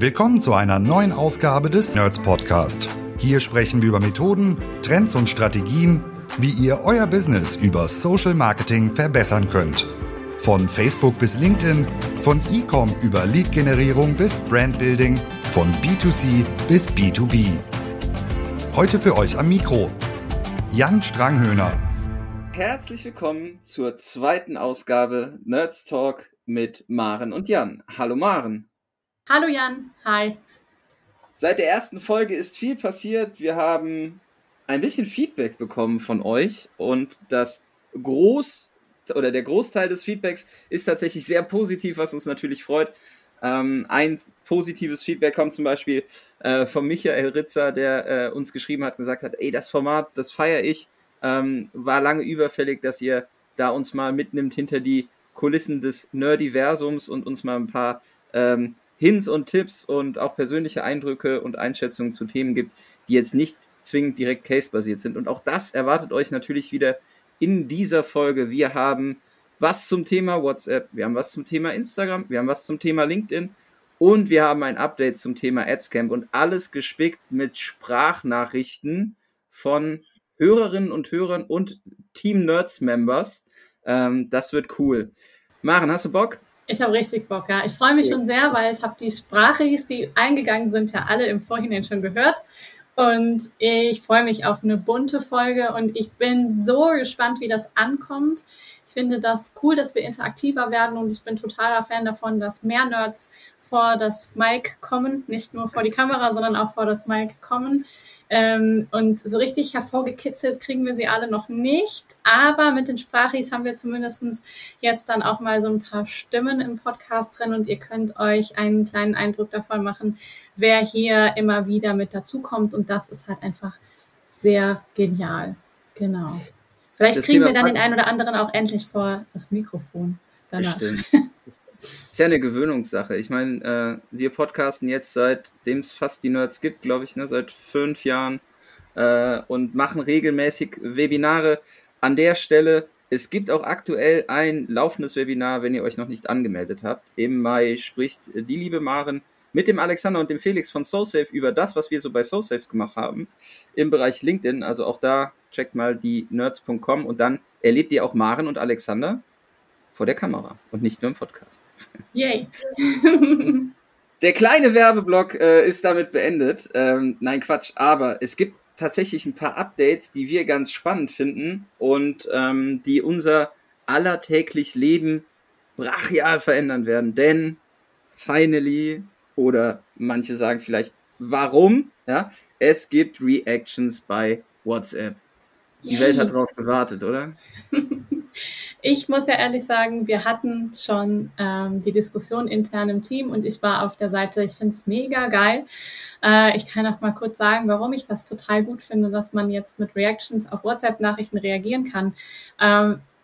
Willkommen zu einer neuen Ausgabe des Nerds Podcast. Hier sprechen wir über Methoden, Trends und Strategien, wie ihr euer Business über Social Marketing verbessern könnt. Von Facebook bis LinkedIn, von E-Com über Lead-Generierung bis Brandbuilding, von B2C bis B2B. Heute für euch am Mikro Jan Stranghöhner. Herzlich willkommen zur zweiten Ausgabe Nerds Talk mit Maren und Jan. Hallo Maren. Hallo Jan, hi. Seit der ersten Folge ist viel passiert. Wir haben ein bisschen Feedback bekommen von euch und der Großteil des Feedbacks ist tatsächlich sehr positiv, was uns natürlich freut. Ein positives Feedback kommt zum Beispiel von Michael Ritzer, der uns geschrieben hat und gesagt hat, das Format, das feiere ich, war lange überfällig, dass ihr da uns mal mitnimmt hinter die Kulissen des Nerdiversums und uns mal ein paar Hints und Tipps und auch persönliche Eindrücke und Einschätzungen zu Themen gibt, die jetzt nicht zwingend direkt case-basiert sind. Und auch das erwartet euch natürlich wieder in dieser Folge. Wir haben was zum Thema WhatsApp, wir haben was zum Thema Instagram, wir haben was zum Thema LinkedIn und wir haben ein Update zum Thema Adscamp und alles gespickt mit Sprachnachrichten von Hörerinnen und Hörern und Team Nerds-Members. Das wird cool. Maren, hast du Bock? Ich habe richtig Bock, ja. Ich freue mich schon sehr, weil ich habe die Sprachis, die eingegangen sind, ja alle im Vorhinein schon gehört. Und ich freue mich auf eine bunte Folge und ich bin so gespannt, wie das ankommt. Ich finde das cool, dass wir interaktiver werden und ich bin totaler Fan davon, dass mehr Nerds vor das Mic kommen, nicht nur vor die Kamera, sondern auch vor das Mic kommen. Und so richtig hervorgekitzelt kriegen wir sie alle noch nicht, aber mit den Sprachis haben wir zumindest jetzt dann auch mal so ein paar Stimmen im Podcast drin und ihr könnt euch einen kleinen Eindruck davon machen, wer hier immer wieder mit dazukommt und das ist halt einfach sehr genial. Genau. Vielleicht kriegen wir dann den einen oder anderen auch endlich vor das Mikrofon danach. Bestimmt. Ist ja eine Gewöhnungssache. Ich meine, wir podcasten jetzt, seitdem es fast die Nerds gibt, glaube ich, seit 5 Jahren und machen regelmäßig Webinare. An der Stelle, es gibt auch aktuell ein laufendes Webinar, wenn ihr euch noch nicht angemeldet habt. Im Mai spricht die liebe Maren mit dem Alexander und dem Felix von SoSafe über das, was wir so bei SoSafe gemacht haben im Bereich LinkedIn. Also auch da checkt mal die nerds.com und dann erlebt ihr auch Maren und Alexander vor der Kamera und nicht nur im Podcast. Yay! Der kleine Werbeblock ist damit beendet. Nein, Quatsch, aber es gibt tatsächlich ein paar Updates, die wir ganz spannend finden und die unser allertäglich Leben brachial verändern werden, denn finally, oder manche sagen vielleicht, warum? Ja, es gibt Reactions bei WhatsApp. Yay. Die Welt hat drauf gewartet, oder? Ich muss ja ehrlich sagen, wir hatten schon die Diskussion intern im Team und ich war auf der Seite, ich finde es mega geil. Ich kann auch mal kurz sagen, warum ich das total gut finde, dass man jetzt mit Reactions auf WhatsApp-Nachrichten reagieren kann,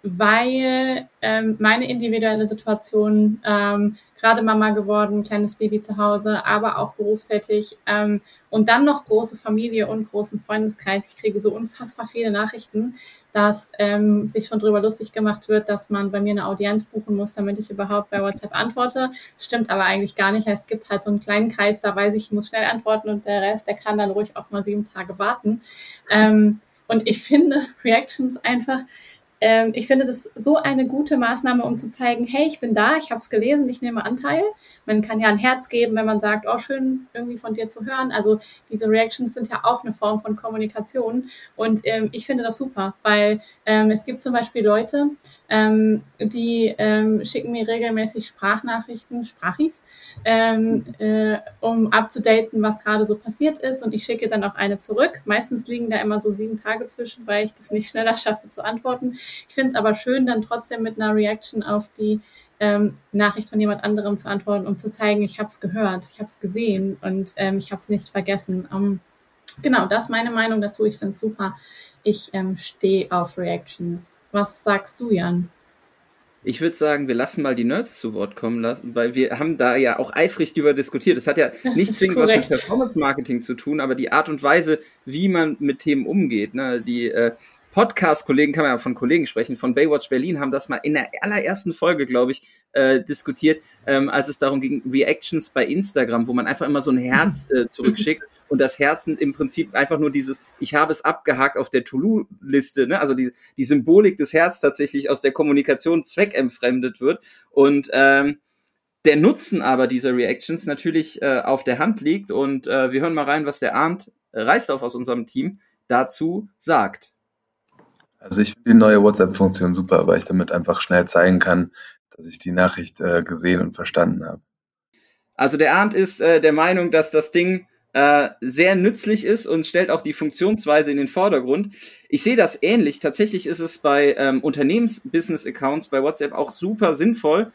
weil meine individuelle Situation, gerade Mama geworden, kleines Baby zu Hause, aber auch berufstätig und dann noch große Familie und großen Freundeskreis. Ich kriege so unfassbar viele Nachrichten, dass sich schon drüber lustig gemacht wird, dass man bei mir eine Audienz buchen muss, damit ich überhaupt bei WhatsApp antworte. Das stimmt aber eigentlich gar nicht. Es gibt halt so einen kleinen Kreis, da weiß ich, ich muss schnell antworten und der Rest, der kann dann ruhig auch mal 7 Tage warten. Und ich finde Reactions einfach... Ich finde das so eine gute Maßnahme, um zu zeigen, hey, ich bin da, ich habe es gelesen, ich nehme Anteil. Man kann ja ein Herz geben, wenn man sagt, oh, schön, irgendwie von dir zu hören. Also diese Reactions sind ja auch eine Form von Kommunikation. Und ich finde das super, weil es gibt zum Beispiel Leute, die schicken mir regelmäßig Sprachnachrichten, Sprachis, um abzudaten, was gerade so passiert ist. Und ich schicke dann auch eine zurück. Meistens liegen da immer so 7 Tage zwischen, weil ich das nicht schneller schaffe zu antworten. Ich finde es aber schön, dann trotzdem mit einer Reaction auf die Nachricht von jemand anderem zu antworten, um zu zeigen, ich habe es gehört, ich habe es gesehen und ich habe es nicht vergessen. Genau, das ist meine Meinung dazu. Ich finde es super. Ich stehe auf Reactions. Was sagst du, Jan? Ich würde sagen, wir lassen mal die Nerds zu Wort kommen lassen, weil wir haben da ja auch eifrig drüber diskutiert. Das hat ja nicht zwingend was mit Performance-Marketing zu tun, aber die Art und Weise, wie man mit Themen umgeht, ne? Die Podcast-Kollegen, kann man ja von Kollegen sprechen, von Baywatch Berlin, haben das mal in der allerersten Folge, glaube ich, diskutiert, als es darum ging, Reactions bei Instagram, wo man einfach immer so ein Herz zurückschickt und das Herzen im Prinzip einfach nur dieses, ich habe es abgehakt auf der To-Do-Liste, ne? Also die Symbolik des Herz tatsächlich aus der Kommunikation zweckentfremdet wird und der Nutzen aber dieser Reactions natürlich auf der Hand liegt und wir hören mal rein, was der Arndt Reisdorf aus unserem Team dazu sagt. Also ich finde die neue WhatsApp-Funktion super, weil ich damit einfach schnell zeigen kann, dass ich die Nachricht gesehen und verstanden habe. Also der Arndt ist der Meinung, dass das Ding sehr nützlich ist und stellt auch die Funktionsweise in den Vordergrund. Ich sehe das ähnlich. Tatsächlich ist es bei Unternehmens-Business-Accounts bei WhatsApp auch super sinnvoll,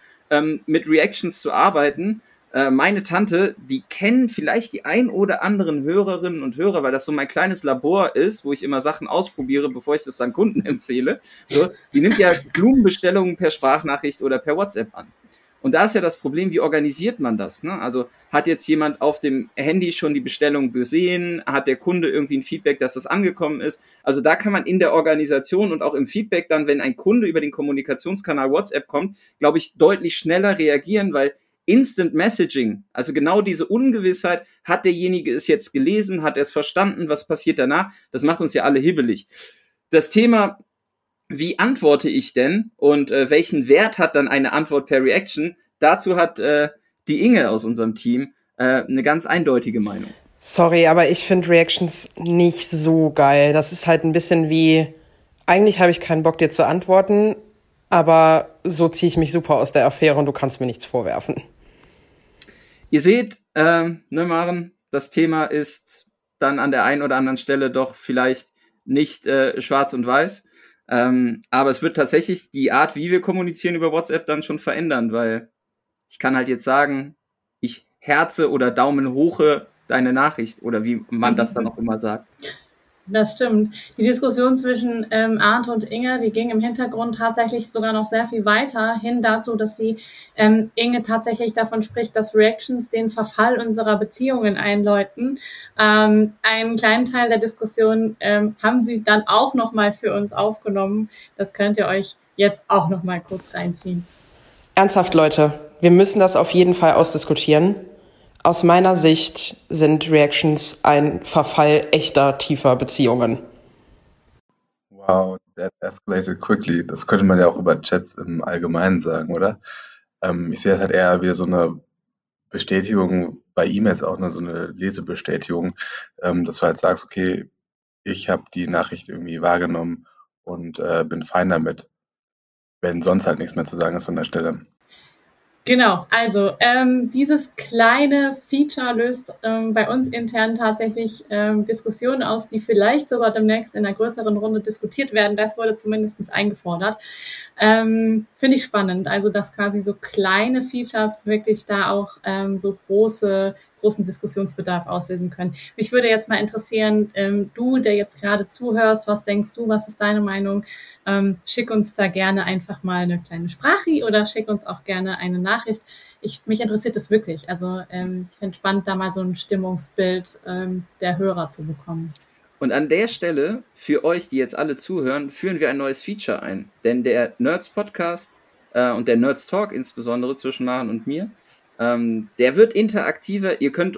mit Reactions zu arbeiten. Meine Tante, die kennen vielleicht die ein oder anderen Hörerinnen und Hörer, weil das so mein kleines Labor ist, wo ich immer Sachen ausprobiere, bevor ich das dann Kunden empfehle. So, die nimmt ja Blumenbestellungen per Sprachnachricht oder per WhatsApp an. Und da ist ja das Problem, wie organisiert man das? Ne? Also hat jetzt jemand auf dem Handy schon die Bestellung gesehen? Hat der Kunde irgendwie ein Feedback, dass das angekommen ist? Also da kann man in der Organisation und auch im Feedback dann, wenn ein Kunde über den Kommunikationskanal WhatsApp kommt, glaube ich, deutlich schneller reagieren, weil Instant Messaging, also genau diese Ungewissheit, hat derjenige es jetzt gelesen, hat er es verstanden, was passiert danach? Das macht uns ja alle hibbelig. Das Thema: Wie antworte ich denn und welchen Wert hat dann eine Antwort per Reaction? Dazu hat die Inge aus unserem Team eine ganz eindeutige Meinung. Sorry, aber ich finde Reactions nicht so geil. Das ist halt ein bisschen wie, eigentlich habe ich keinen Bock, dir zu antworten, aber so ziehe ich mich super aus der Affäre und du kannst mir nichts vorwerfen. Ihr seht, ne Maren, das Thema ist dann an der einen oder anderen Stelle doch vielleicht nicht schwarz und weiß. Aber es wird tatsächlich die Art, wie wir kommunizieren über WhatsApp, dann schon verändern, weil ich kann halt jetzt sagen, ich herze oder Daumen hoche deine Nachricht oder wie man das dann auch immer sagt. Das stimmt. Die Diskussion zwischen Arndt und Inge, die ging im Hintergrund tatsächlich sogar noch sehr viel weiter hin dazu, dass die Inge tatsächlich davon spricht, dass Reactions den Verfall unserer Beziehungen einläuten. Einen kleinen Teil der Diskussion haben sie dann auch nochmal für uns aufgenommen. Das könnt ihr euch jetzt auch nochmal kurz reinziehen. Ernsthaft, Leute, wir müssen das auf jeden Fall ausdiskutieren. Aus meiner Sicht sind Reactions ein Verfall echter, tiefer Beziehungen. Wow, that escalated quickly. Das könnte man ja auch über Chats im Allgemeinen sagen, oder? Ich sehe das halt eher wie so eine Bestätigung, bei E-Mails auch so eine Lesebestätigung, dass du halt sagst, okay, ich habe die Nachricht irgendwie wahrgenommen und bin fein damit, wenn sonst halt nichts mehr zu sagen ist an der Stelle. Genau, also dieses kleine Feature löst bei uns intern tatsächlich Diskussionen aus, die vielleicht sogar demnächst in einer größeren Runde diskutiert werden. Das wurde zumindest eingefordert. Finde ich spannend, also dass quasi so kleine Features wirklich da auch so großen Diskussionsbedarf auslösen können. Mich würde jetzt mal interessieren, du, der jetzt gerade zuhörst, was denkst du, was ist deine Meinung? Schick uns da gerne einfach mal eine kleine Sprache oder schick uns auch gerne eine Nachricht. Mich interessiert das wirklich. Also ich finde es spannend, da mal so ein Stimmungsbild der Hörer zu bekommen. Und an der Stelle, für euch, die jetzt alle zuhören, führen wir ein neues Feature ein. Denn der Nerds-Podcast und der Nerds-Talk insbesondere zwischen Maren und mir, der wird interaktiver. Ihr konntet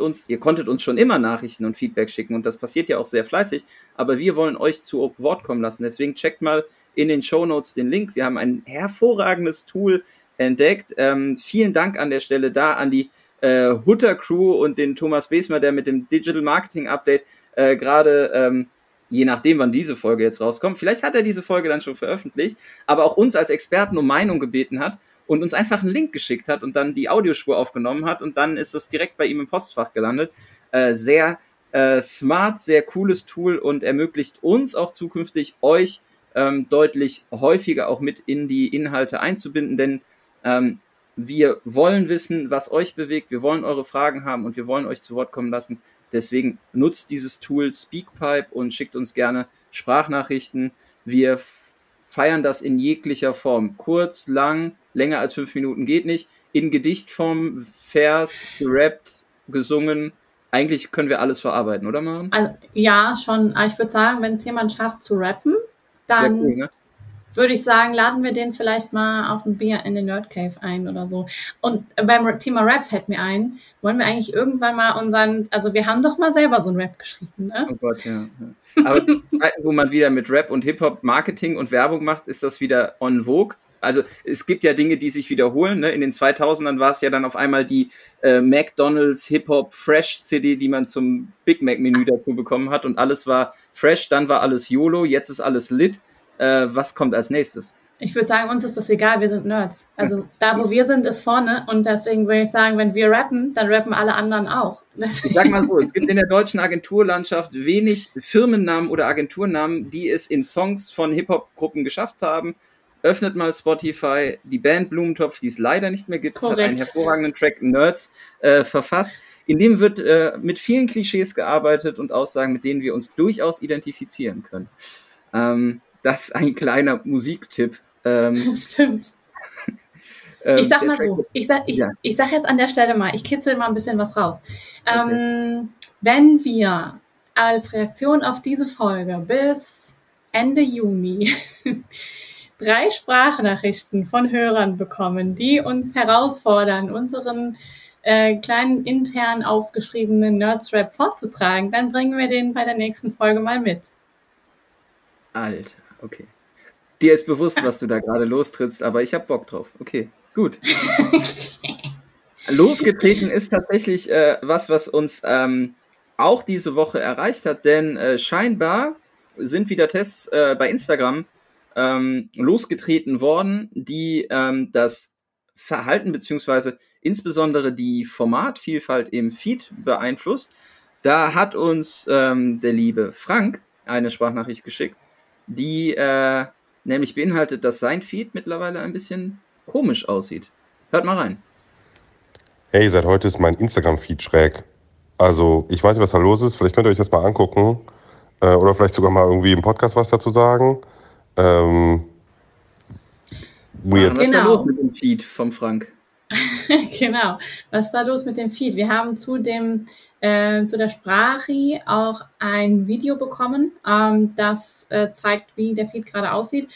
uns schon immer Nachrichten und Feedback schicken und das passiert ja auch sehr fleißig, aber wir wollen euch zu Wort kommen lassen. Deswegen checkt mal in den Shownotes den Link. Wir haben ein hervorragendes Tool entdeckt. Vielen Dank an der Stelle da an die Hutter Crew und den Thomas Besmer, der mit dem Digital Marketing Update gerade, je nachdem, wann diese Folge jetzt rauskommt, vielleicht hat er diese Folge dann schon veröffentlicht, aber auch uns als Experten um Meinung gebeten hat und uns einfach einen Link geschickt hat und dann die Audiospur aufgenommen hat und dann ist das direkt bei ihm im Postfach gelandet. Sehr smart, sehr cooles Tool und ermöglicht uns auch zukünftig, euch deutlich häufiger auch mit in die Inhalte einzubinden, denn wir wollen wissen, was euch bewegt, wir wollen eure Fragen haben und wir wollen euch zu Wort kommen lassen. Deswegen nutzt dieses Tool Speakpipe und schickt uns gerne Sprachnachrichten. Wir feiern das in jeglicher Form. Kurz, lang, länger als 5 Minuten geht nicht. In Gedichtform, Vers, gerappt, gesungen. Eigentlich können wir alles verarbeiten, oder Maren? Also, ja, schon. Ich würde sagen, wenn es jemand schafft zu rappen, dann cool, ne? Würde ich sagen, laden wir den vielleicht mal auf ein Bier in den Nerd Cave ein oder so. Und beim Thema Rap fällt mir ein, wollen wir eigentlich irgendwann mal unseren, also wir haben doch mal selber so einen Rap geschrieben, ne? Oh Gott, ja. Aber in Zeiten, wo man wieder mit Rap und Hip-Hop Marketing und Werbung macht, ist das wieder en vogue. Also es gibt ja Dinge, die sich wiederholen. Ne? In den 2000ern war es ja dann auf einmal die McDonald's Hip-Hop Fresh CD, die man zum Big Mac Menü dazu bekommen hat. Und alles war fresh, dann war alles YOLO, jetzt ist alles lit. Was kommt als nächstes? Ich würde sagen, uns ist das egal, wir sind Nerds. Also da, wo wir sind, ist vorne. Und deswegen würde ich sagen, wenn wir rappen, dann rappen alle anderen auch. Ich sag mal so, es gibt in der deutschen Agenturlandschaft wenig Firmennamen oder Agenturnamen, die es in Songs von Hip-Hop-Gruppen geschafft haben. Öffnet mal Spotify, die Band Blumentopf, die es leider nicht mehr gibt, Korrekt. Hat einen hervorragenden Track Nerds verfasst. In dem wird mit vielen Klischees gearbeitet und Aussagen, mit denen wir uns durchaus identifizieren können. Das ist ein kleiner Musiktipp. Das stimmt. Ich sag mal so, ich sag jetzt an der Stelle mal, ich kitzel mal ein bisschen was raus. Wenn wir als Reaktion auf diese Folge bis Ende Juni 3 Sprachnachrichten von Hörern bekommen, die uns herausfordern, unseren kleinen intern aufgeschriebenen Nerds-Rap vorzutragen, dann bringen wir den bei der nächsten Folge mal mit. Alter, okay. Dir ist bewusst, was du da gerade lostrittst, aber ich habe Bock drauf. Okay, gut. Losgetreten ist tatsächlich was uns auch diese Woche erreicht hat, denn scheinbar sind wieder Tests bei Instagram losgetreten worden, die das Verhalten bzw. insbesondere die Formatvielfalt im Feed beeinflusst. Da hat uns der liebe Frank eine Sprachnachricht geschickt, die nämlich beinhaltet, dass sein Feed mittlerweile ein bisschen komisch aussieht. Hört mal rein. Hey, seit heute ist mein Instagram-Feed schräg. Also, ich weiß nicht, was da los ist. Vielleicht könnt ihr euch das mal angucken. Oder vielleicht sogar mal irgendwie im Podcast was dazu sagen. Weird. Was ist da los mit dem Feed vom Frank? Genau, was ist da los mit dem Feed? Wir haben zu der Sprache auch ein Video bekommen, das zeigt, wie der Feed gerade aussieht.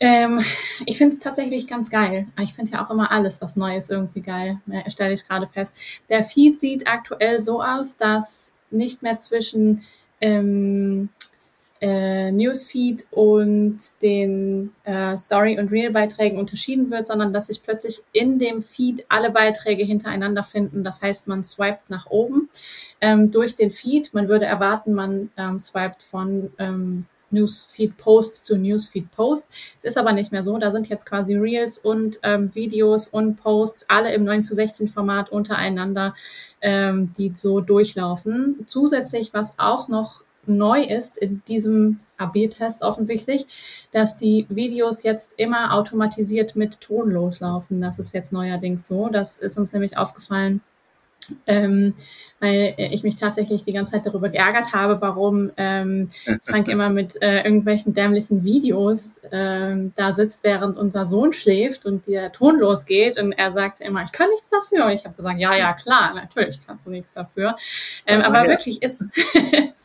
Ich finde es tatsächlich ganz geil. Ich finde ja auch immer alles, was neu ist, irgendwie geil, stelle ich gerade fest. Der Feed sieht aktuell so aus, dass nicht mehr zwischen Newsfeed und den Story- und Reel-Beiträgen unterschieden wird, sondern dass sich plötzlich in dem Feed alle Beiträge hintereinander finden. Das heißt, man swiped nach oben durch den Feed. Man würde erwarten, man swiped von Newsfeed-Post zu Newsfeed-Post. Es ist aber nicht mehr so. Da sind jetzt quasi Reels und Videos und Posts, alle im 9:16-Format untereinander, die so durchlaufen. Zusätzlich, was auch noch neu ist in diesem AB-Test offensichtlich, dass die Videos jetzt immer automatisiert mit Ton loslaufen. Das ist jetzt neuerdings so. Das ist uns nämlich aufgefallen, weil ich mich tatsächlich die ganze Zeit darüber geärgert habe, warum Frank immer mit irgendwelchen dämlichen Videos da sitzt, während unser Sohn schläft und der Ton losgeht und er sagt immer, ich kann nichts dafür. Und ich habe gesagt, ja, klar, natürlich kannst du nichts dafür. Aber wirklich ist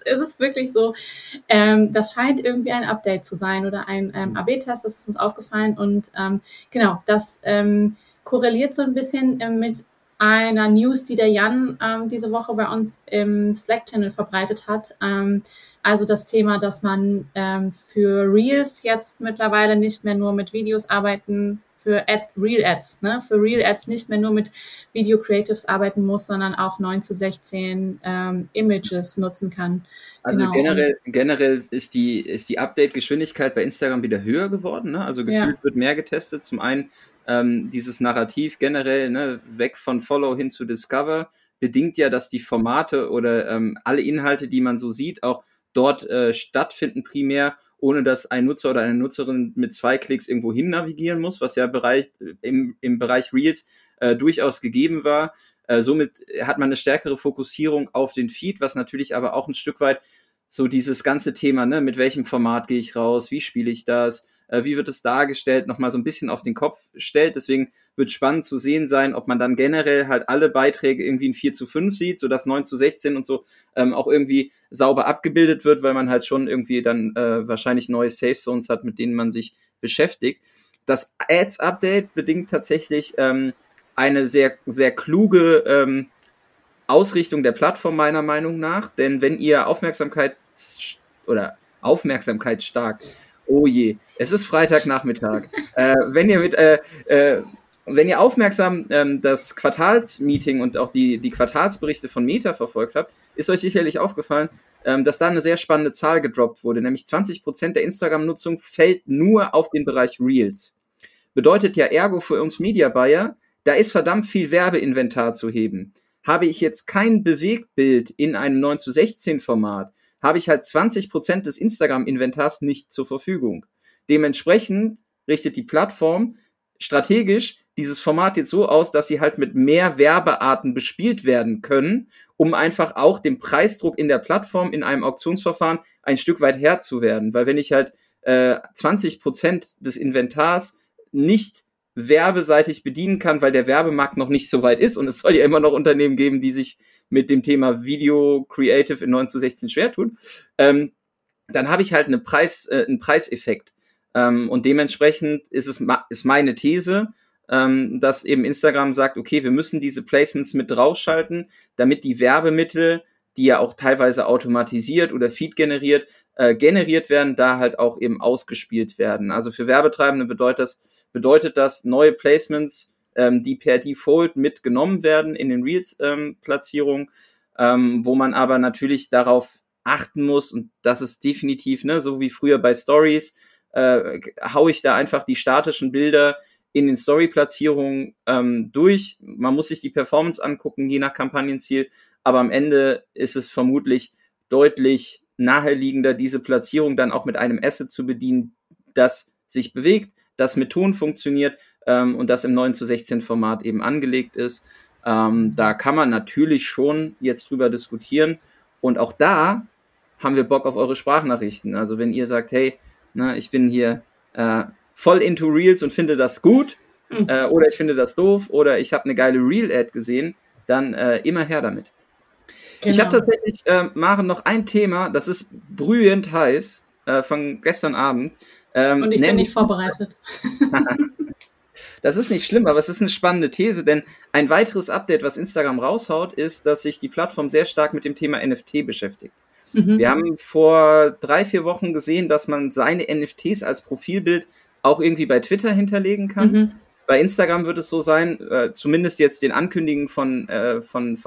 es wirklich so, das scheint irgendwie ein Update zu sein oder ein AB-Test, das ist uns aufgefallen und genau, das korreliert so ein bisschen mit einer News, die der Jan diese Woche bei uns im Slack-Channel verbreitet hat. Also das Thema, dass man für Reels jetzt mittlerweile nicht mehr nur mit Videos arbeiten, für Real Ads nicht mehr nur mit Video Creatives arbeiten muss, sondern auch 9:16 Images nutzen kann. Also genau. Generell ist die Update-Geschwindigkeit bei Instagram wieder höher geworden. Ne? Also gefühlt wird mehr getestet. Zum einen dieses Narrativ generell, ne, weg von Follow hin zu Discover, bedingt ja, dass die Formate oder alle Inhalte, die man so sieht, auch dort stattfinden primär, ohne dass ein Nutzer oder eine Nutzerin mit 2 Klicks irgendwo hin navigieren muss, was ja im Bereich Reels durchaus gegeben war. Somit hat man eine stärkere Fokussierung auf den Feed, was natürlich aber auch ein Stück weit so dieses ganze Thema, ne, mit welchem Format gehe ich raus, wie spiele ich das, wie wird es dargestellt, nochmal so ein bisschen auf den Kopf stellt. Deswegen wird spannend zu sehen sein, ob man dann generell halt alle Beiträge irgendwie in 4:5 sieht, sodass 9:16 und so auch irgendwie sauber abgebildet wird, weil man halt schon irgendwie dann wahrscheinlich neue Safe Zones hat, mit denen man sich beschäftigt. Das Ads-Update bedingt tatsächlich eine sehr, sehr kluge Ausrichtung der Plattform meiner Meinung nach, denn wenn ihr Aufmerksamkeitsstark, oh je, es ist Freitagnachmittag, wenn ihr aufmerksam das Quartalsmeeting und auch die Quartalsberichte von Meta verfolgt habt, ist euch sicherlich aufgefallen, dass da eine sehr spannende Zahl gedroppt wurde, nämlich 20% der Instagram-Nutzung fällt nur auf den Bereich Reels. Bedeutet ja ergo für uns Media-Buyer, da ist verdammt viel Werbeinventar zu heben. Habe ich jetzt kein Bewegtbild in einem 9:16-Format, habe ich halt 20% des Instagram-Inventars nicht zur Verfügung. Dementsprechend richtet die Plattform strategisch dieses Format jetzt so aus, dass sie halt mit mehr Werbearten bespielt werden können, um einfach auch dem Preisdruck in der Plattform in einem Auktionsverfahren ein Stück weit Herr zu werden. Weil wenn ich halt 20% des Inventars nicht werbeseitig bedienen kann, weil der Werbemarkt noch nicht so weit ist und es soll ja immer noch Unternehmen geben, die sich mit dem Thema Video Creative in 9:16 schwer tun, dann habe ich halt einen Preiseffekt. Und dementsprechend ist meine These, dass eben Instagram sagt, okay, wir müssen diese Placements mit draufschalten, damit die Werbemittel, die ja auch teilweise automatisiert oder Feed generiert werden, da halt auch eben ausgespielt werden. Also für Werbetreibende bedeutet das neue Placements, die per Default mitgenommen werden in den Reels-Platzierungen, wo man aber natürlich darauf achten muss, und das ist definitiv, ne, so wie früher bei Stories, haue ich da einfach die statischen Bilder in den Story-Platzierungen durch. Man muss sich die Performance angucken, je nach Kampagnenziel, aber am Ende ist es vermutlich deutlich naheliegender, diese Platzierung dann auch mit einem Asset zu bedienen, das sich bewegt, das mit Ton funktioniert und das im 9:16-Format eben angelegt ist. Da kann man natürlich schon jetzt drüber diskutieren. Und auch da haben wir Bock auf eure Sprachnachrichten. Also wenn ihr sagt, hey, na, ich bin hier voll into Reels und finde das gut oder ich finde das doof oder ich habe eine geile Reel-Ad gesehen, dann immer her damit. Genau. Ich habe tatsächlich, Maren, noch ein Thema, das ist brühend heiß von gestern Abend. Und ich bin nicht vorbereitet. Das ist nicht schlimm, aber es ist eine spannende These, denn ein weiteres Update, was Instagram raushaut, ist, dass sich die Plattform sehr stark mit dem Thema NFT beschäftigt. Mhm. Wir haben vor 3-4 Wochen gesehen, dass man seine NFTs als Profilbild auch irgendwie bei Twitter hinterlegen kann. Mhm. Bei Instagram wird es so sein, zumindest jetzt den Ankündigungen von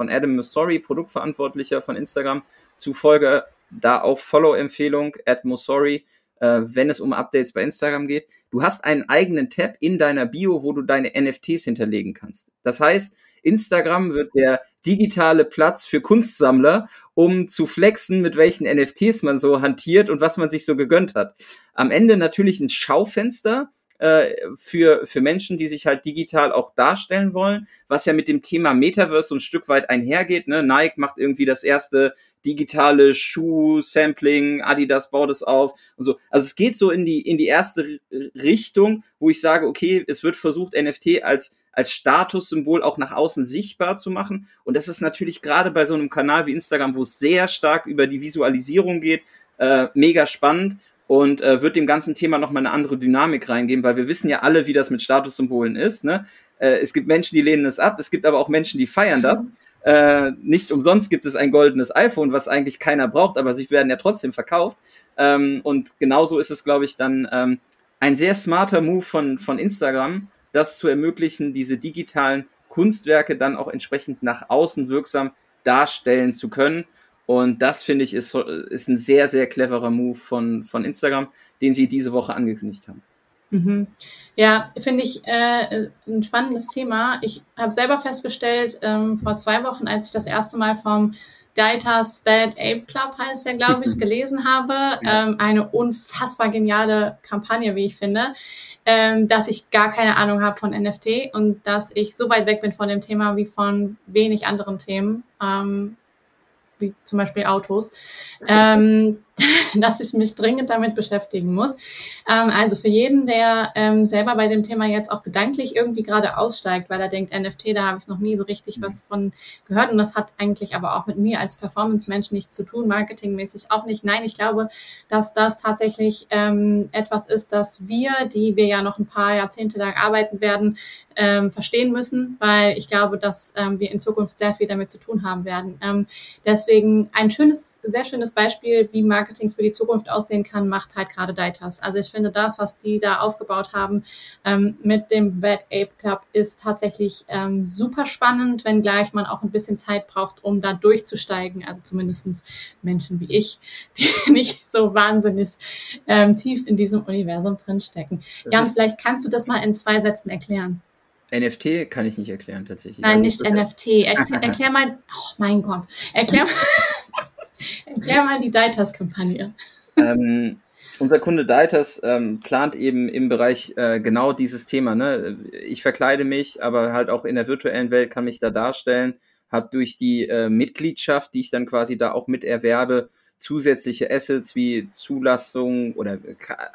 Adam Messori, Produktverantwortlicher von Instagram, zufolge da auch Follow-Empfehlung, @Messori, wenn es um Updates bei Instagram geht. Du hast einen eigenen Tab in deiner Bio, wo du deine NFTs hinterlegen kannst. Das heißt, Instagram wird der digitale Platz für Kunstsammler, um zu flexen, mit welchen NFTs man so hantiert und was man sich so gegönnt hat. Am Ende natürlich ein Schaufenster für Menschen, die sich halt digital auch darstellen wollen, was ja mit dem Thema Metaverse so ein Stück weit einhergeht, ne? Nike macht irgendwie das erste digitale Schuh-Sampling, Adidas baut es auf und so. Also es geht so in die erste Richtung, wo ich sage, okay, es wird versucht, NFT als Statussymbol auch nach außen sichtbar zu machen. Und das ist natürlich gerade bei so einem Kanal wie Instagram, wo es sehr stark über die Visualisierung geht, mega spannend und wird dem ganzen Thema nochmal eine andere Dynamik reingeben, weil wir wissen ja alle, wie das mit Statussymbolen ist, ne? Es gibt Menschen, die lehnen es ab, es gibt aber auch Menschen, die feiern das. Nicht umsonst gibt es ein goldenes iPhone, was eigentlich keiner braucht, aber sie werden ja trotzdem verkauft. Und genauso ist es, glaube ich, dann ein sehr smarter Move von Instagram, das zu ermöglichen, diese digitalen Kunstwerke dann auch entsprechend nach außen wirksam darstellen zu können. Und das, finde ich, ist ein sehr, sehr cleverer Move von Instagram, den sie diese Woche angekündigt haben. Mhm. Ja, finde ich ein spannendes Thema. Ich habe selber festgestellt, vor 2 Wochen, als ich das erste Mal vom Daytas, Bad Ape Club heißt der, glaube ich, gelesen habe, eine unfassbar geniale Kampagne, wie ich finde, dass ich gar keine Ahnung habe von NFT und dass ich so weit weg bin von dem Thema wie von wenig anderen Themen, wie zum Beispiel Autos, dass ich mich dringend damit beschäftigen muss. Also für jeden, der selber bei dem Thema jetzt auch gedanklich irgendwie gerade aussteigt, weil er denkt, NFT, da habe ich noch nie so richtig was von gehört und das hat eigentlich aber auch mit mir als Performance-Mensch nichts zu tun, marketingmäßig auch nicht. Nein, ich glaube, dass das tatsächlich etwas ist, dass wir, die wir ja noch ein paar Jahrzehnte lang arbeiten werden, verstehen müssen, weil ich glaube, dass wir in Zukunft sehr viel damit zu tun haben werden. Deswegen ein schönes, sehr schönes Beispiel, wie Marketing für die Zukunft aussehen kann, macht halt gerade Daytas. Also ich finde das, was die da aufgebaut haben mit dem Bad Ape Club, ist tatsächlich super spannend, wenngleich man auch ein bisschen Zeit braucht, um da durchzusteigen. Also zumindestens Menschen wie ich, die nicht so wahnsinnig tief in diesem Universum drinstecken. Jan, vielleicht kannst du das mal in 2 Sätzen erklären. NFT kann ich nicht erklären, tatsächlich. Nein, nicht NFT. Erklär mal, oh mein Gott, erklär mal die Daytas-Kampagne. Unser Kunde Daytas plant eben im Bereich genau dieses Thema. Ne? Ich verkleide mich, aber halt auch in der virtuellen Welt kann mich da darstellen, habe durch die Mitgliedschaft, die ich dann quasi da auch miterwerbe, zusätzliche Assets wie Zulassungen oder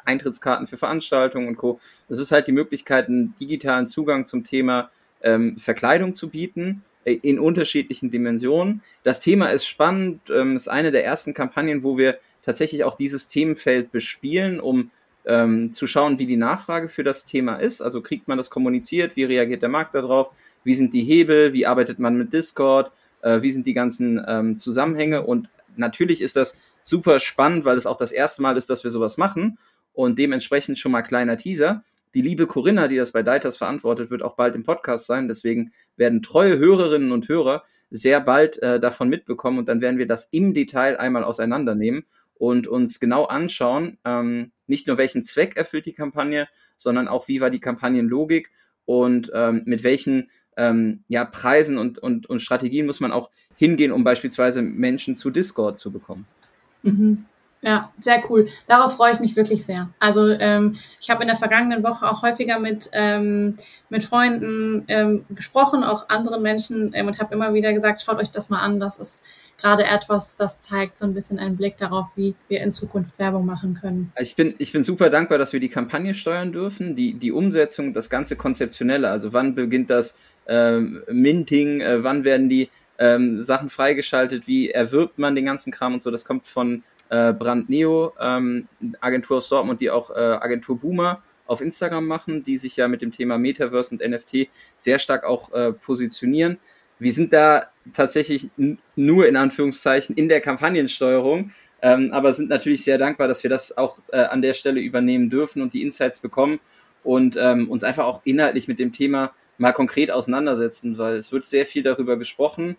Eintrittskarten für Veranstaltungen und Co. Das ist halt die Möglichkeit, einen digitalen Zugang zum Thema Verkleidung zu bieten, in unterschiedlichen Dimensionen. Das Thema ist spannend, ist eine der ersten Kampagnen, wo wir tatsächlich auch dieses Themenfeld bespielen, um zu schauen, wie die Nachfrage für das Thema ist. Also kriegt man das kommuniziert, wie reagiert der Markt darauf, wie sind die Hebel, wie arbeitet man mit Discord, wie sind die ganzen Zusammenhänge und natürlich ist das super spannend, weil es auch das erste Mal ist, dass wir sowas machen und dementsprechend schon mal kleiner Teaser. Die liebe Corinna, die das bei Daytas verantwortet, wird auch bald im Podcast sein, deswegen werden treue Hörerinnen und Hörer sehr bald davon mitbekommen und dann werden wir das im Detail einmal auseinandernehmen und uns genau anschauen, nicht nur welchen Zweck erfüllt die Kampagne, sondern auch wie war die Kampagnenlogik und mit welchen Preisen und Strategien muss man auch hingehen, um beispielsweise Menschen zu Discord zu bekommen. Mhm. Ja, sehr cool. Darauf freue ich mich wirklich sehr. Also ich habe in der vergangenen Woche auch häufiger mit Freunden gesprochen, auch anderen Menschen und habe immer wieder gesagt, schaut euch das mal an. Das ist gerade etwas, das zeigt so ein bisschen einen Blick darauf, wie wir in Zukunft Werbung machen können. Ich bin super dankbar, dass wir die Kampagne steuern dürfen, die Umsetzung, das ganze Konzeptionelle. Also wann beginnt das Minting, wann werden die Sachen freigeschaltet, wie erwirbt man den ganzen Kram und so. Das kommt von Brandneo, Agentur aus Dortmund, die auch Agentur Boomer auf Instagram machen, die sich ja mit dem Thema Metaverse und NFT sehr stark auch positionieren. Wir sind da tatsächlich nur in Anführungszeichen in der Kampagnensteuerung, aber sind natürlich sehr dankbar, dass wir das auch an der Stelle übernehmen dürfen und die Insights bekommen und uns einfach auch inhaltlich mit dem Thema mal konkret auseinandersetzen, weil es wird sehr viel darüber gesprochen.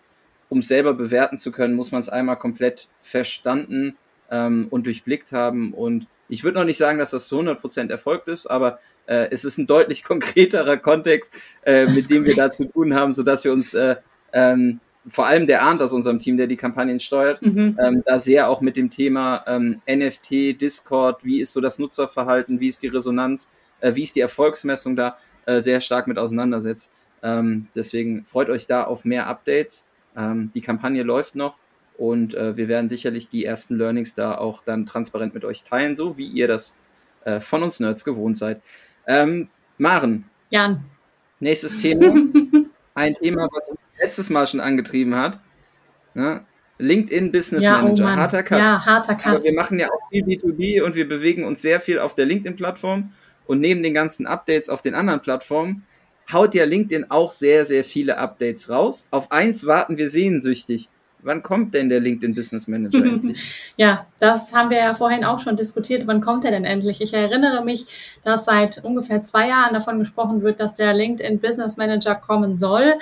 Um es selber bewerten zu können, muss man es einmal komplett verstanden und durchblickt haben. Und ich würde noch nicht sagen, dass das zu 100% erfolgt ist, aber es ist ein deutlich konkreterer Kontext, mit dem wir da zu tun haben, sodass wir uns vor allem der Arndt aus unserem Team, der die Kampagnen steuert, da sehr auch mit dem Thema NFT, Discord, wie ist so das Nutzerverhalten, wie ist die Resonanz, wie ist die Erfolgsmessung da, sehr stark mit auseinandersetzt. Deswegen freut euch da auf mehr Updates. Die Kampagne läuft noch und wir werden sicherlich die ersten Learnings da auch dann transparent mit euch teilen, so wie ihr das von uns Nerds gewohnt seid. Maren. Jan. Nächstes Thema. Ein Thema, was uns letztes Mal schon angetrieben hat. Ne? LinkedIn Business Manager. Oh harter Cut. Ja, harter Cut. Aber wir machen ja auch viel B2B und wir bewegen uns sehr viel auf der LinkedIn-Plattform und neben den ganzen Updates auf den anderen Plattformen haut ja LinkedIn auch sehr, sehr viele Updates raus. Auf eins warten wir sehnsüchtig. Wann kommt denn der LinkedIn Business Manager endlich? Ja, das haben wir ja vorhin auch schon diskutiert. Wann kommt er denn endlich? Ich erinnere mich, dass seit ungefähr 2 Jahren davon gesprochen wird, dass der LinkedIn Business Manager kommen soll.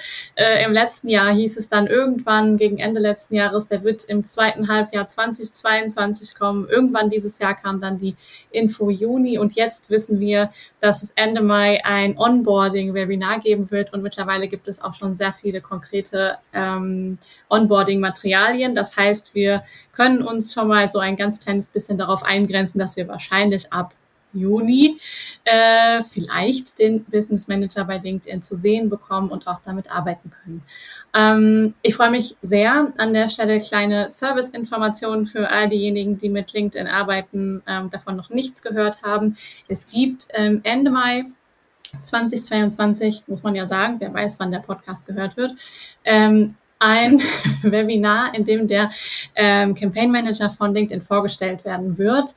Im letzten Jahr hieß es dann irgendwann gegen Ende letzten Jahres, der wird im 2. Halbjahr 2022 kommen. Irgendwann dieses Jahr kam dann die Info Juni und jetzt wissen wir, dass es Ende Mai ein Onboarding-Webinar geben wird und mittlerweile gibt es auch schon sehr viele konkrete Onboarding-Materialien. Das heißt, wir können uns schon mal so ein ganz kleines bisschen darauf eingrenzen, dass wir wahrscheinlich ab Juni vielleicht den Business Manager bei LinkedIn zu sehen bekommen und auch damit arbeiten können. Ich freue mich sehr, an der Stelle kleine Serviceinformationen für all diejenigen, die mit LinkedIn arbeiten, davon noch nichts gehört haben. Es gibt Ende Mai 2022, muss man ja sagen, wer weiß, wann der Podcast gehört wird, ein Webinar, in dem der Campaign Manager von LinkedIn vorgestellt werden wird.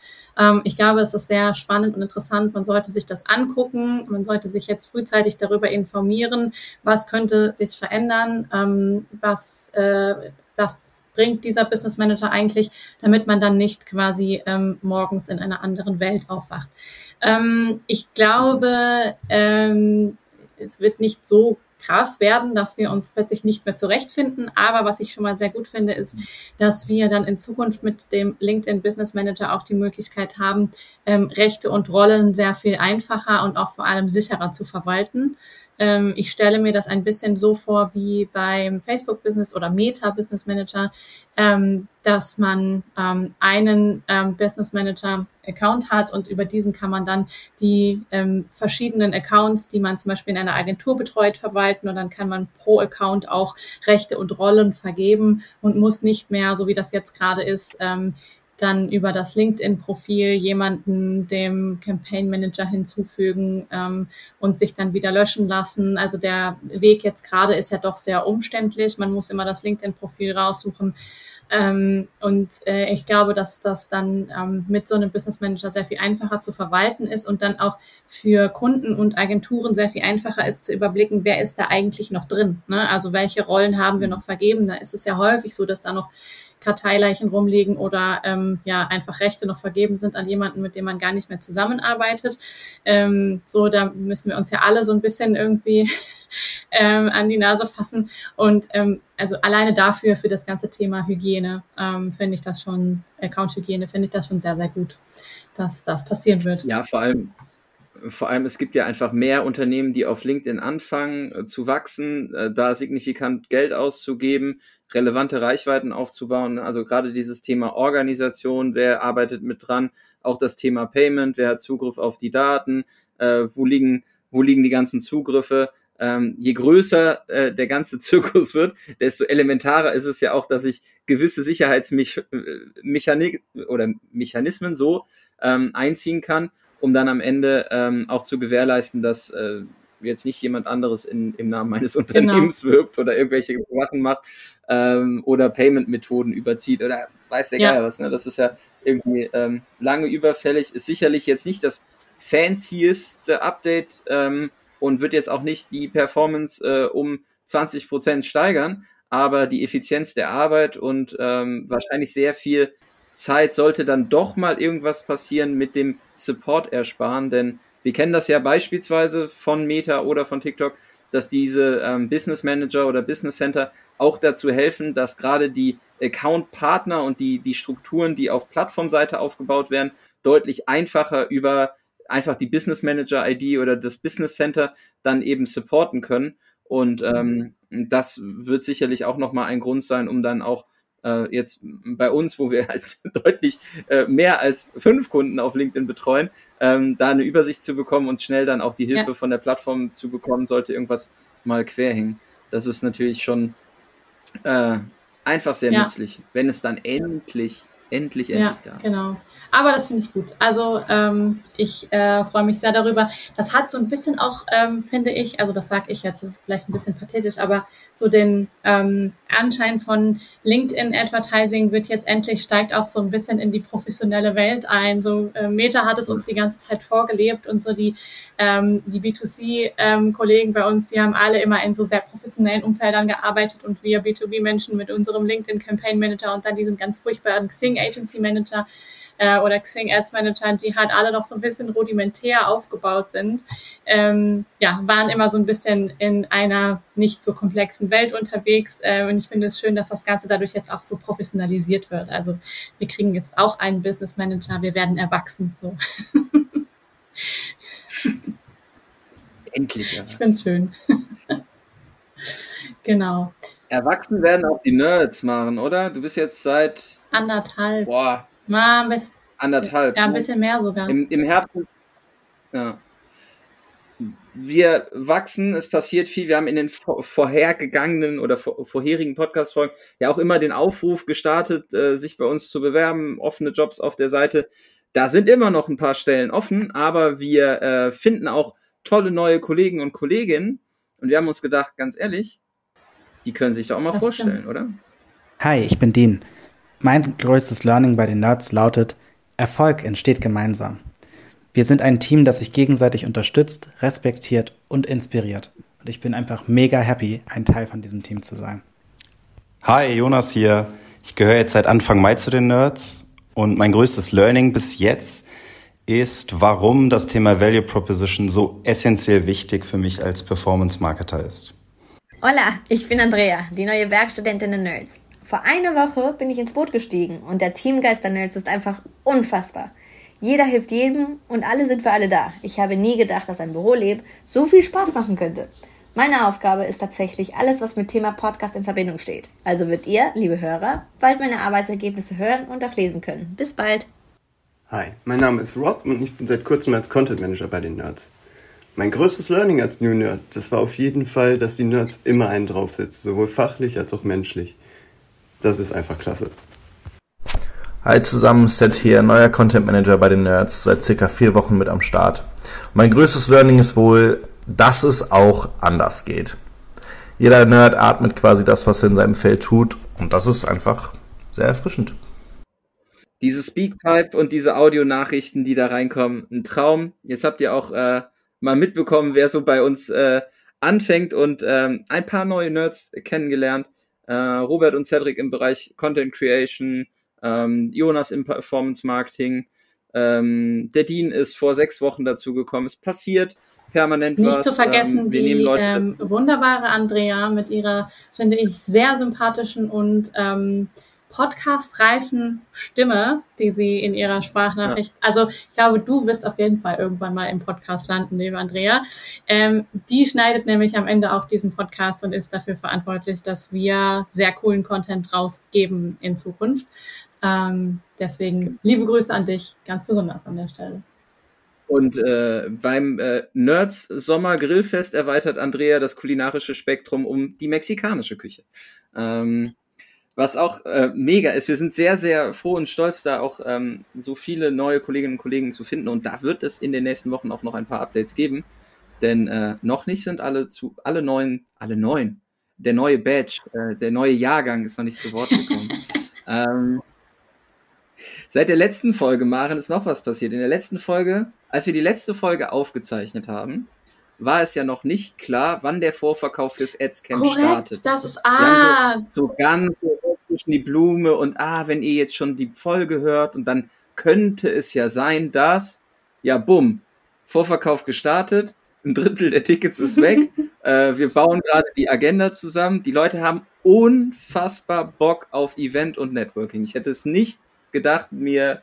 Ich glaube, es ist sehr spannend und interessant. Man sollte sich das angucken. Man sollte sich jetzt frühzeitig darüber informieren, was könnte sich verändern, was bringt dieser Business Manager eigentlich, damit man dann nicht quasi morgens in einer anderen Welt aufwacht. Ich glaube, es wird nicht so krass werden, dass wir uns plötzlich nicht mehr zurechtfinden. Aber was ich schon mal sehr gut finde, ist, dass wir dann in Zukunft mit dem LinkedIn Business Manager auch die Möglichkeit haben, Rechte und Rollen sehr viel einfacher und auch vor allem sicherer zu verwalten. Ich stelle mir das ein bisschen so vor wie beim Facebook Business oder Meta Business Manager, dass man einen Business Manager Account hat und über diesen kann man dann die verschiedenen Accounts, die man zum Beispiel in einer Agentur betreut, verwalten und dann kann man pro Account auch Rechte und Rollen vergeben und muss nicht mehr, so wie das jetzt gerade ist, dann über das LinkedIn-Profil jemanden dem Campaign Manager hinzufügen und sich dann wieder löschen lassen. Also der Weg jetzt gerade ist ja doch sehr umständlich. Man muss immer das LinkedIn-Profil raussuchen. Ich glaube, dass das dann mit so einem Business Manager sehr viel einfacher zu verwalten ist und dann auch für Kunden und Agenturen sehr viel einfacher ist zu überblicken, wer ist da eigentlich noch drin, ne? Also welche Rollen haben wir noch vergeben? Da ist es ja häufig so, dass da noch Karteileichen rumliegen oder einfach Rechte noch vergeben sind an jemanden, mit dem man gar nicht mehr zusammenarbeitet. Da müssen wir uns ja alle so ein bisschen irgendwie an die Nase fassen. Und also alleine dafür, für das ganze Thema Hygiene, Account-Hygiene, finde ich das schon sehr, sehr gut, dass das passieren wird. Ja, vor allem, es gibt ja einfach mehr Unternehmen, die auf LinkedIn anfangen zu wachsen, da signifikant Geld auszugeben, relevante Reichweiten aufzubauen. Also gerade dieses Thema Organisation, wer arbeitet mit dran, auch das Thema Payment, wer hat Zugriff auf die Daten, wo liegen die ganzen Zugriffe. Je größer der ganze Zirkus wird, desto elementarer ist es ja auch, dass ich gewisse Sicherheitsmechanismen einziehen kann, um dann am Ende auch zu gewährleisten, dass jetzt nicht jemand anderes im Namen meines Unternehmens wirbt oder irgendwelche Sachen macht oder Payment-Methoden überzieht oder weiß der Geier was. Ne? Das ist ja irgendwie lange überfällig, ist sicherlich jetzt nicht das fancieste Update und wird jetzt auch nicht die Performance um 20% steigern, aber die Effizienz der Arbeit und wahrscheinlich sehr viel Zeit sollte dann doch mal irgendwas passieren mit dem Support ersparen, denn wir kennen das ja beispielsweise von Meta oder von TikTok, dass diese Business Manager oder Business Center auch dazu helfen, dass gerade die Account-Partner und die Strukturen, die auf Plattformseite aufgebaut werden, deutlich einfacher über einfach die Business Manager-ID oder das Business Center dann eben supporten können und das wird sicherlich auch nochmal ein Grund sein, um dann auch jetzt bei uns, wo wir halt deutlich mehr als 5 Kunden auf LinkedIn betreuen, da eine Übersicht zu bekommen und schnell dann auch die Hilfe von der Plattform zu bekommen, sollte irgendwas mal querhängen. Das ist natürlich schon einfach sehr nützlich, wenn es dann endlich da ist. Genau. Aber das finde ich gut. Also ich freue mich sehr darüber. Das hat so ein bisschen auch, finde ich, also das sage ich jetzt, das ist vielleicht ein bisschen pathetisch, aber so den Anschein von LinkedIn-Advertising wird jetzt endlich, steigt auch so ein bisschen in die professionelle Welt ein. So Meta hat es uns die ganze Zeit vorgelebt und so die B2C-Kollegen bei uns, die haben alle immer in so sehr professionellen Umfeldern gearbeitet und wir B2B-Menschen mit unserem LinkedIn-Campaign-Manager und dann diesem ganz furchtbaren Xing-Agency-Manager oder Xing Ads Manager, die halt alle noch so ein bisschen rudimentär aufgebaut sind, waren immer so ein bisschen in einer nicht so komplexen Welt unterwegs. Und ich finde es schön, dass das Ganze dadurch jetzt auch so professionalisiert wird. Also wir kriegen jetzt auch einen Business Manager, wir werden erwachsen. So. Endlich erwachsen. Ich finde es schön. Genau. Erwachsen werden auch die Nerds machen, oder? Du bist jetzt seit... 1,5. Boah. Mal ein bisschen mehr sogar. Im Herbst Ja. Wir wachsen, es passiert viel. Wir haben in den vorhergegangenen oder vorherigen Podcast-Folgen ja auch immer den Aufruf gestartet, sich bei uns zu bewerben, offene Jobs auf der Seite. Da sind immer noch ein paar Stellen offen, aber wir finden auch tolle neue Kollegen und Kolleginnen. Und wir haben uns gedacht, ganz ehrlich, die können sich da auch mal das vorstellen, stimmt, oder? Hi, ich bin Dean. Mein größtes Learning bei den Nerds lautet: Erfolg entsteht gemeinsam. Wir sind ein Team, das sich gegenseitig unterstützt, respektiert und inspiriert. Und ich bin einfach mega happy, ein Teil von diesem Team zu sein. Hi, Jonas hier. Ich gehöre jetzt seit Anfang Mai zu den Nerds. Und mein größtes Learning bis jetzt ist, warum das Thema Value Proposition so essentiell wichtig für mich als Performance-Marketer ist. Hola, ich bin Andrea, die neue Werkstudentin der Nerds. Vor einer Woche bin ich ins Boot gestiegen und der Teamgeist der Nerds ist einfach unfassbar. Jeder hilft jedem und alle sind für alle da. Ich habe nie gedacht, dass ein Büroleben so viel Spaß machen könnte. Meine Aufgabe ist tatsächlich alles, was mit Thema Podcast in Verbindung steht. Also wird ihr, liebe Hörer, bald meine Arbeitsergebnisse hören und auch lesen können. Bis bald! Hi, mein Name ist Rob und ich bin seit kurzem als Content Manager bei den Nerds. Mein größtes Learning als New Nerd, das war auf jeden Fall, dass die Nerds immer einen draufsitzen, sowohl fachlich als auch menschlich. Das ist einfach klasse. Hi zusammen, Seth hier, neuer Content Manager bei den Nerds, seit circa 4 Wochen mit am Start. Mein größtes Learning ist wohl, dass es auch anders geht. Jeder Nerd atmet quasi das, was er in seinem Feld tut, und das ist einfach sehr erfrischend. Diese Speakpipe und diese Audionachrichten, die da reinkommen, ein Traum. Jetzt habt ihr auch mal mitbekommen, wer so bei uns anfängt, und ein paar neue Nerds kennengelernt. Robert und Cedric im Bereich Content Creation, Jonas im Performance-Marketing, der Dean ist vor 6 Wochen dazugekommen. Es passiert permanent was. Nicht zu vergessen die wunderbare Andrea mit ihrer, finde ich, sehr sympathischen und podcast-reifen Stimme, die sie in ihrer Sprachnachricht, ja. Also ich glaube, du wirst auf jeden Fall irgendwann mal im Podcast landen, liebe Andrea. Die schneidet nämlich am Ende auch diesen Podcast und ist dafür verantwortlich, dass wir sehr coolen Content rausgeben in Zukunft. Deswegen liebe Grüße an dich, ganz besonders an der Stelle. Und beim Nerds Sommer Grillfest erweitert Andrea das kulinarische Spektrum um die mexikanische Küche. Was auch mega ist, wir sind sehr, sehr froh und stolz, da auch so viele neue Kolleginnen und Kollegen zu finden. Und da wird es in den nächsten Wochen auch noch ein paar Updates geben. Denn noch nicht sind alle neuen. Der neue Badge, der neue Jahrgang ist noch nicht zu Wort gekommen. Seit der letzten Folge, Maren, ist noch was passiert. In der letzten Folge, als wir die letzte Folge aufgezeichnet haben, war es ja noch nicht klar, wann der Vorverkauf fürs Adscamp startet. Das ist so ganz zwischen die Blume und wenn ihr jetzt schon die Folge hört, und dann könnte es ja sein, dass Vorverkauf gestartet, 1/3 der Tickets ist weg. Wir bauen gerade die Agenda zusammen. Die Leute haben unfassbar Bock auf Event und Networking. Ich hätte es nicht gedacht, mir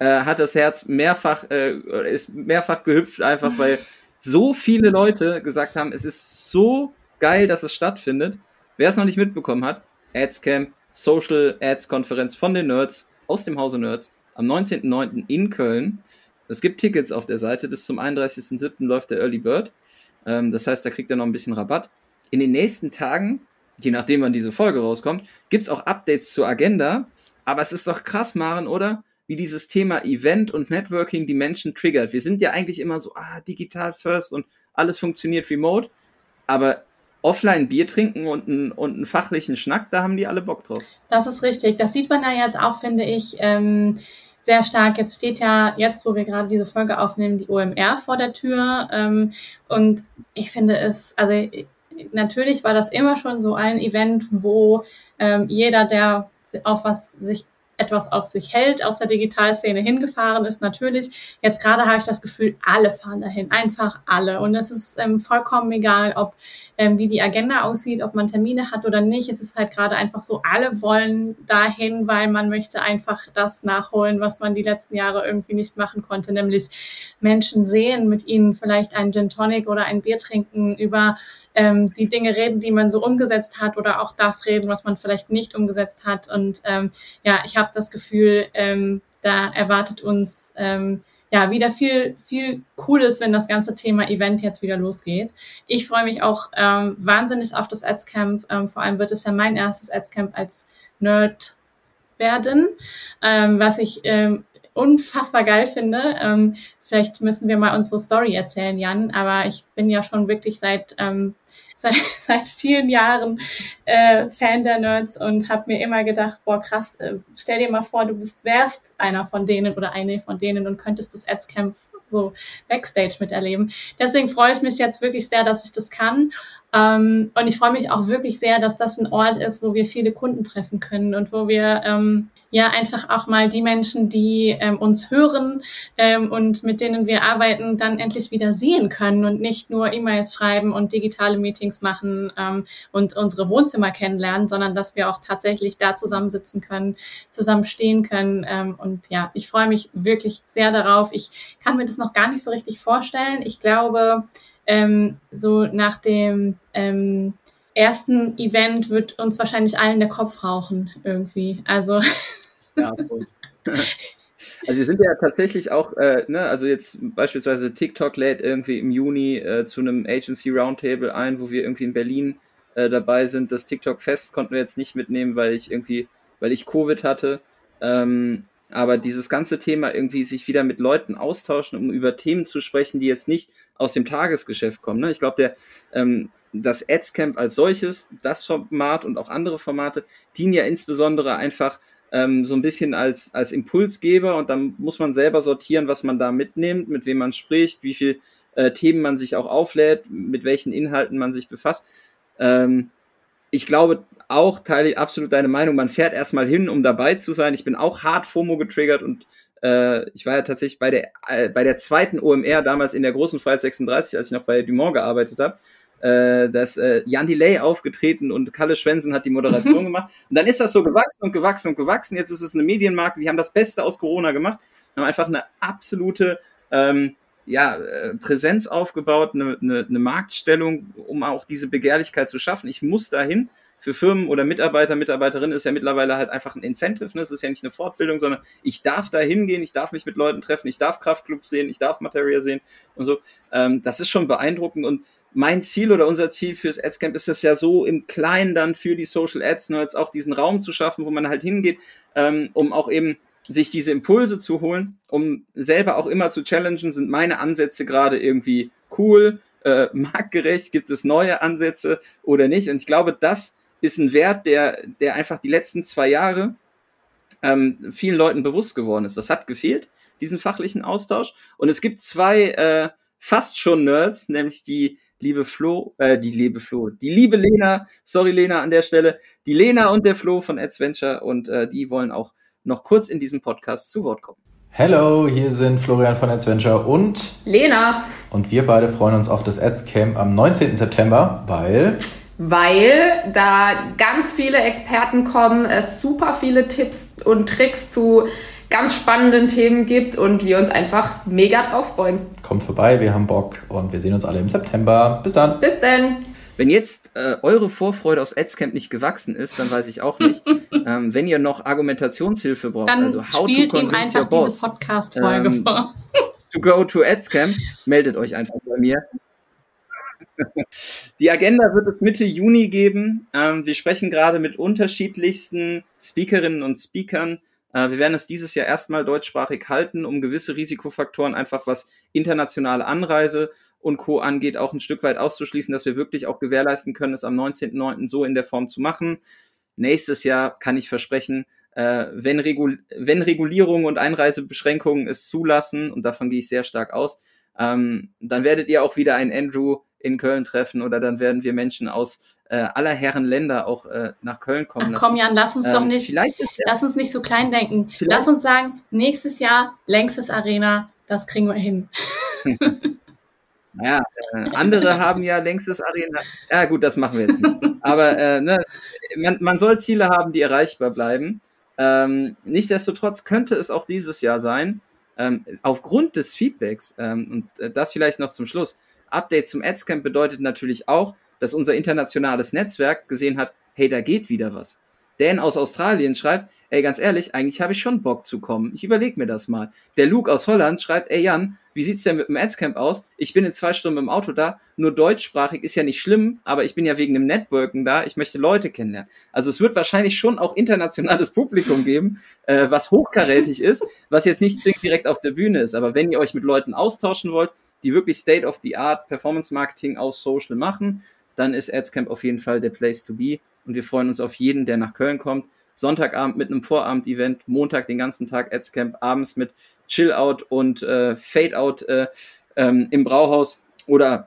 hat das Herz mehrfach gehüpft, einfach weil so viele Leute gesagt haben, es ist so geil, dass es stattfindet. Wer es noch nicht mitbekommen hat, Adscamp, Social Ads Konferenz von den Nerds, aus dem Hause Nerds, am 19.09. in Köln. Es gibt Tickets auf der Seite, bis zum 31.07. läuft der Early Bird. Das heißt, da kriegt ihr noch ein bisschen Rabatt. In den nächsten Tagen, je nachdem wann diese Folge rauskommt, gibt es auch Updates zur Agenda. Aber es ist doch krass, Maren, oder? Wie dieses Thema Event und Networking die Menschen triggert. Wir sind ja eigentlich immer so, digital first und alles funktioniert remote, aber offline Bier trinken und einen fachlichen Schnack, da haben die alle Bock drauf. Das ist richtig. Das sieht man da jetzt auch, finde ich, sehr stark. Jetzt steht ja, jetzt wo wir gerade diese Folge aufnehmen, die OMR vor der Tür, und ich finde es, also natürlich war das immer schon so ein Event, wo jeder, der etwas auf sich hält, aus der Digitalszene hingefahren ist, natürlich. Jetzt gerade habe ich das Gefühl, alle fahren dahin, einfach alle. Und es ist vollkommen egal, ob wie die Agenda aussieht, ob man Termine hat oder nicht. Es ist halt gerade einfach so, alle wollen dahin, weil man möchte einfach das nachholen, was man die letzten Jahre irgendwie nicht machen konnte, nämlich Menschen sehen, mit ihnen vielleicht einen Gin Tonic oder ein Bier trinken, über die Dinge reden, die man so umgesetzt hat, oder auch das reden, was man vielleicht nicht umgesetzt hat. Und ich habe das Gefühl, da erwartet uns ja, wieder viel Cooles, wenn das ganze Thema Event jetzt wieder losgeht. Ich freue mich auch wahnsinnig auf das Adscamp. Vor allem wird es ja mein erstes Adscamp als Nerd werden, was ich unfassbar geil finde. Vielleicht müssen wir mal unsere Story erzählen, Jan, aber ich bin ja schon wirklich seit vielen Jahren Fan der Nerds und habe mir immer gedacht, boah krass, stell dir mal vor, du wärst einer von denen oder eine von denen und könntest das Adscamp so Backstage miterleben. Deswegen freue ich mich jetzt wirklich sehr, dass ich das kann. Und ich freue mich auch wirklich sehr, dass das ein Ort ist, wo wir viele Kunden treffen können und wo wir ja einfach auch mal die Menschen, die uns hören und mit denen wir arbeiten, dann endlich wieder sehen können und nicht nur E-Mails schreiben und digitale Meetings machen und unsere Wohnzimmer kennenlernen, sondern dass wir auch tatsächlich da zusammensitzen können, zusammen stehen können. Und ja, ich freue mich wirklich sehr darauf. Ich kann mir das noch gar nicht so richtig vorstellen. Ich glaube, so nach dem ersten Event wird uns wahrscheinlich allen der Kopf rauchen irgendwie. Also ja, cool. Also wir sind ja tatsächlich auch, also jetzt beispielsweise TikTok lädt irgendwie im Juni zu einem Agency Roundtable ein, wo wir irgendwie in Berlin dabei sind. Das TikTok Fest konnten wir jetzt nicht mitnehmen, weil ich Covid hatte. Aber dieses ganze Thema irgendwie sich wieder mit Leuten austauschen, um über Themen zu sprechen, die jetzt nicht aus dem Tagesgeschäft kommen. Ne? Ich glaube, das Adscamp als solches, das Format und auch andere Formate, dienen ja insbesondere einfach so ein bisschen als Impulsgeber, und dann muss man selber sortieren, was man da mitnimmt, mit wem man spricht, wie viel Themen man sich auch auflädt, mit welchen Inhalten man sich befasst. Ich glaube auch, teile ich absolut deine Meinung, man fährt erstmal hin, um dabei zu sein. Ich bin auch hart FOMO getriggert und ich war ja tatsächlich bei der zweiten OMR damals in der großen Freiheit 36, als ich noch bei Dumont gearbeitet habe, dass Jan Delay aufgetreten und Kalle Schwensen hat die Moderation gemacht. Und dann ist das so gewachsen und gewachsen und gewachsen. Jetzt ist es eine Medienmarke, die haben das Beste aus Corona gemacht, haben einfach eine absolute Präsenz aufgebaut, eine Marktstellung, um auch diese Begehrlichkeit zu schaffen. Ich muss dahin. Für Firmen oder Mitarbeiter, Mitarbeiterinnen ist ja mittlerweile halt einfach ein Incentive. Ne? Es ist ja nicht eine Fortbildung, sondern ich darf da hingehen, ich darf mich mit Leuten treffen, ich darf Kraftclubs sehen, ich darf Materia sehen und so. Das ist schon beeindruckend. Und mein Ziel oder unser Ziel fürs Adscamp ist es ja so im Kleinen dann für die Social Ads Nerds auch diesen Raum zu schaffen, wo man halt hingeht, um auch eben sich diese Impulse zu holen, um selber auch immer zu challengen, sind meine Ansätze gerade irgendwie cool, marktgerecht, gibt es neue Ansätze oder nicht? Und ich glaube, das ist ein Wert, der einfach die letzten 2 Jahre vielen Leuten bewusst geworden ist. Das hat gefehlt, diesen fachlichen Austausch. Und es gibt 2 fast schon Nerds, nämlich die liebe Lena, sorry Lena an der Stelle, die Lena und der Flo von Ads Venture, und die wollen auch noch kurz in diesem Podcast zu Wort kommen. Hello, hier sind Florian von Ads Venture und Lena. Und wir beide freuen uns auf das Adscamp am 19. September, weil da ganz viele Experten kommen, es super viele Tipps und Tricks zu ganz spannenden Themen gibt und wir uns einfach mega drauf freuen. Kommt vorbei, wir haben Bock und wir sehen uns alle im September. Bis dann. Bis dann. Wenn jetzt eure Vorfreude aus Adscamp nicht gewachsen ist, dann weiß ich auch nicht. Wenn ihr noch Argumentationshilfe braucht, dann also spielt ihm einfach diese Podcast-Folge vor. To go to Adscamp, meldet euch einfach bei mir. Die Agenda wird es Mitte Juni geben. Wir sprechen gerade mit unterschiedlichsten Speakerinnen und Speakern. Wir werden es dieses Jahr erstmal deutschsprachig halten, um gewisse Risikofaktoren einfach, was internationale Anreise und Co. angeht, auch ein Stück weit auszuschließen, dass wir wirklich auch gewährleisten können, es am 19.09. so in der Form zu machen. Nächstes Jahr kann ich versprechen, wenn Regulierung und Einreisebeschränkungen es zulassen, und davon gehe ich sehr stark aus, dann werdet ihr auch wieder einen Andrew in Köln treffen, oder dann werden wir Menschen aus aller Herren Länder auch nach Köln kommen. Ach komm, Jan, lass uns doch nicht, lass uns nicht so klein denken. Lass uns sagen, nächstes Jahr längstes Arena, das kriegen wir hin. Ja, andere haben ja längstes Arena. Ja gut, das machen wir jetzt nicht. Aber man soll Ziele haben, die erreichbar bleiben. Nichtsdestotrotz könnte es auch dieses Jahr sein, aufgrund des Feedbacks, und das vielleicht noch zum Schluss, Update zum Adscamp bedeutet natürlich auch, dass unser internationales Netzwerk gesehen hat, hey, da geht wieder was. Dan aus Australien schreibt, ey, ganz ehrlich, eigentlich habe ich schon Bock zu kommen. Ich überlege mir das mal. Der Luke aus Holland schreibt, ey Jan, wie sieht's denn mit dem Adscamp aus? Ich bin in 2 Stunden im Auto da. Nur deutschsprachig ist ja nicht schlimm, aber ich bin ja wegen dem Networken da. Ich möchte Leute kennenlernen. Also es wird wahrscheinlich schon auch internationales Publikum geben, was hochkarätig ist, was jetzt nicht direkt auf der Bühne ist. Aber wenn ihr euch mit Leuten austauschen wollt, die wirklich State-of-the-Art Performance-Marketing auf Social machen, dann ist Adscamp auf jeden Fall der Place to be. Und wir freuen uns auf jeden, der nach Köln kommt. Sonntagabend mit einem Vorabend-Event, Montag den ganzen Tag Adscamp, abends mit Chill-Out und Fade-Out im Brauhaus oder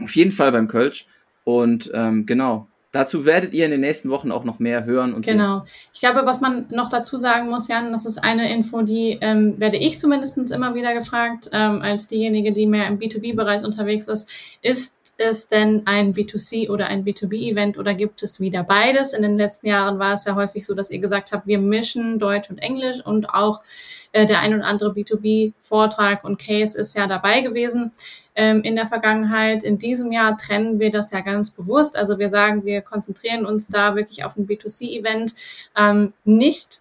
auf jeden Fall beim Kölsch. Und genau, dazu werdet ihr in den nächsten Wochen auch noch mehr hören und sehen. Genau. Ich glaube, was man noch dazu sagen muss, Jan, das ist eine Info, die werde ich zumindest immer wieder gefragt, als diejenige, die mehr im B2B-Bereich unterwegs ist, ist denn ein B2C oder ein B2B-Event oder gibt es wieder beides? In den letzten Jahren war es ja häufig so, dass ihr gesagt habt, wir mischen Deutsch und Englisch und auch der ein oder andere B2B-Vortrag und Case ist ja dabei gewesen in der Vergangenheit. In diesem Jahr trennen wir das ja ganz bewusst. Also wir sagen, wir konzentrieren uns da wirklich auf ein B2C-Event, nicht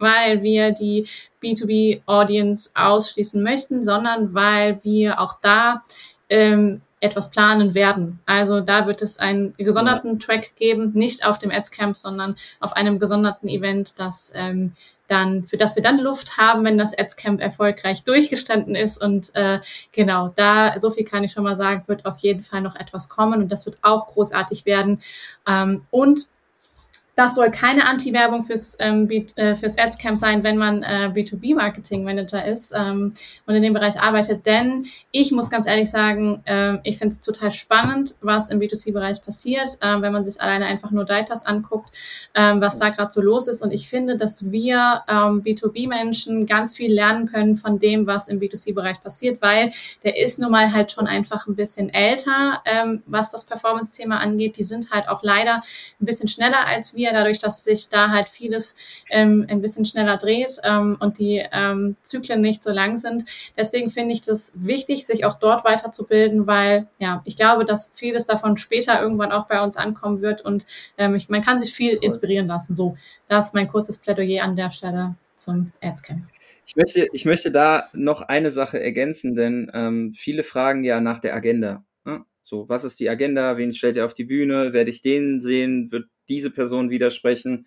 weil wir die B2B-Audience ausschließen möchten, sondern weil wir auch da etwas planen werden. Also da wird es einen gesonderten Track geben, nicht auf dem Adscamp, sondern auf einem gesonderten Event, das dann, für das wir dann Luft haben, wenn das Adscamp erfolgreich durchgestanden ist. Und genau, da, so viel kann ich schon mal sagen, wird auf jeden Fall noch etwas kommen und das wird auch großartig werden. Und das soll keine Anti-Werbung fürs Adscamp sein, wenn man B2B-Marketing-Manager ist und in dem Bereich arbeitet. Denn ich muss ganz ehrlich sagen, ich finde es total spannend, was im B2C-Bereich passiert, wenn man sich alleine einfach nur Daytas anguckt, was da gerade so los ist. Und ich finde, dass wir B2B-Menschen ganz viel lernen können von dem, was im B2C-Bereich passiert, weil der ist nun mal halt schon einfach ein bisschen älter, was das Performance-Thema angeht. Die sind halt auch leider ein bisschen schneller als wir, dadurch, dass sich da halt vieles ein bisschen schneller dreht und die Zyklen nicht so lang sind. Deswegen finde ich das wichtig, sich auch dort weiterzubilden, weil ja, ich glaube, dass vieles davon später irgendwann auch bei uns ankommen wird und man kann sich viel inspirieren lassen. So, das ist mein kurzes Plädoyer an der Stelle zum Adscamp. Ich möchte da noch eine Sache ergänzen, denn viele fragen ja nach der Agenda. Ne? So, was ist die Agenda? Wen stellt ihr auf die Bühne? Werde ich den sehen? Wird diese Person widersprechen?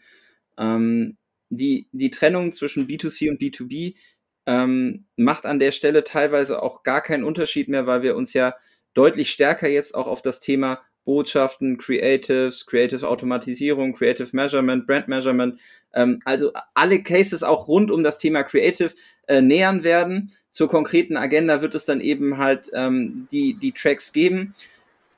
Die Trennung zwischen B2C und B2B macht an der Stelle teilweise auch gar keinen Unterschied mehr, weil wir uns ja deutlich stärker jetzt auch auf das Thema Botschaften, Creatives, Creative Automatisierung, Creative Measurement, Brand Measurement, also alle Cases auch rund um das Thema Creative nähern werden. Zur konkreten Agenda wird es dann eben halt die Tracks geben.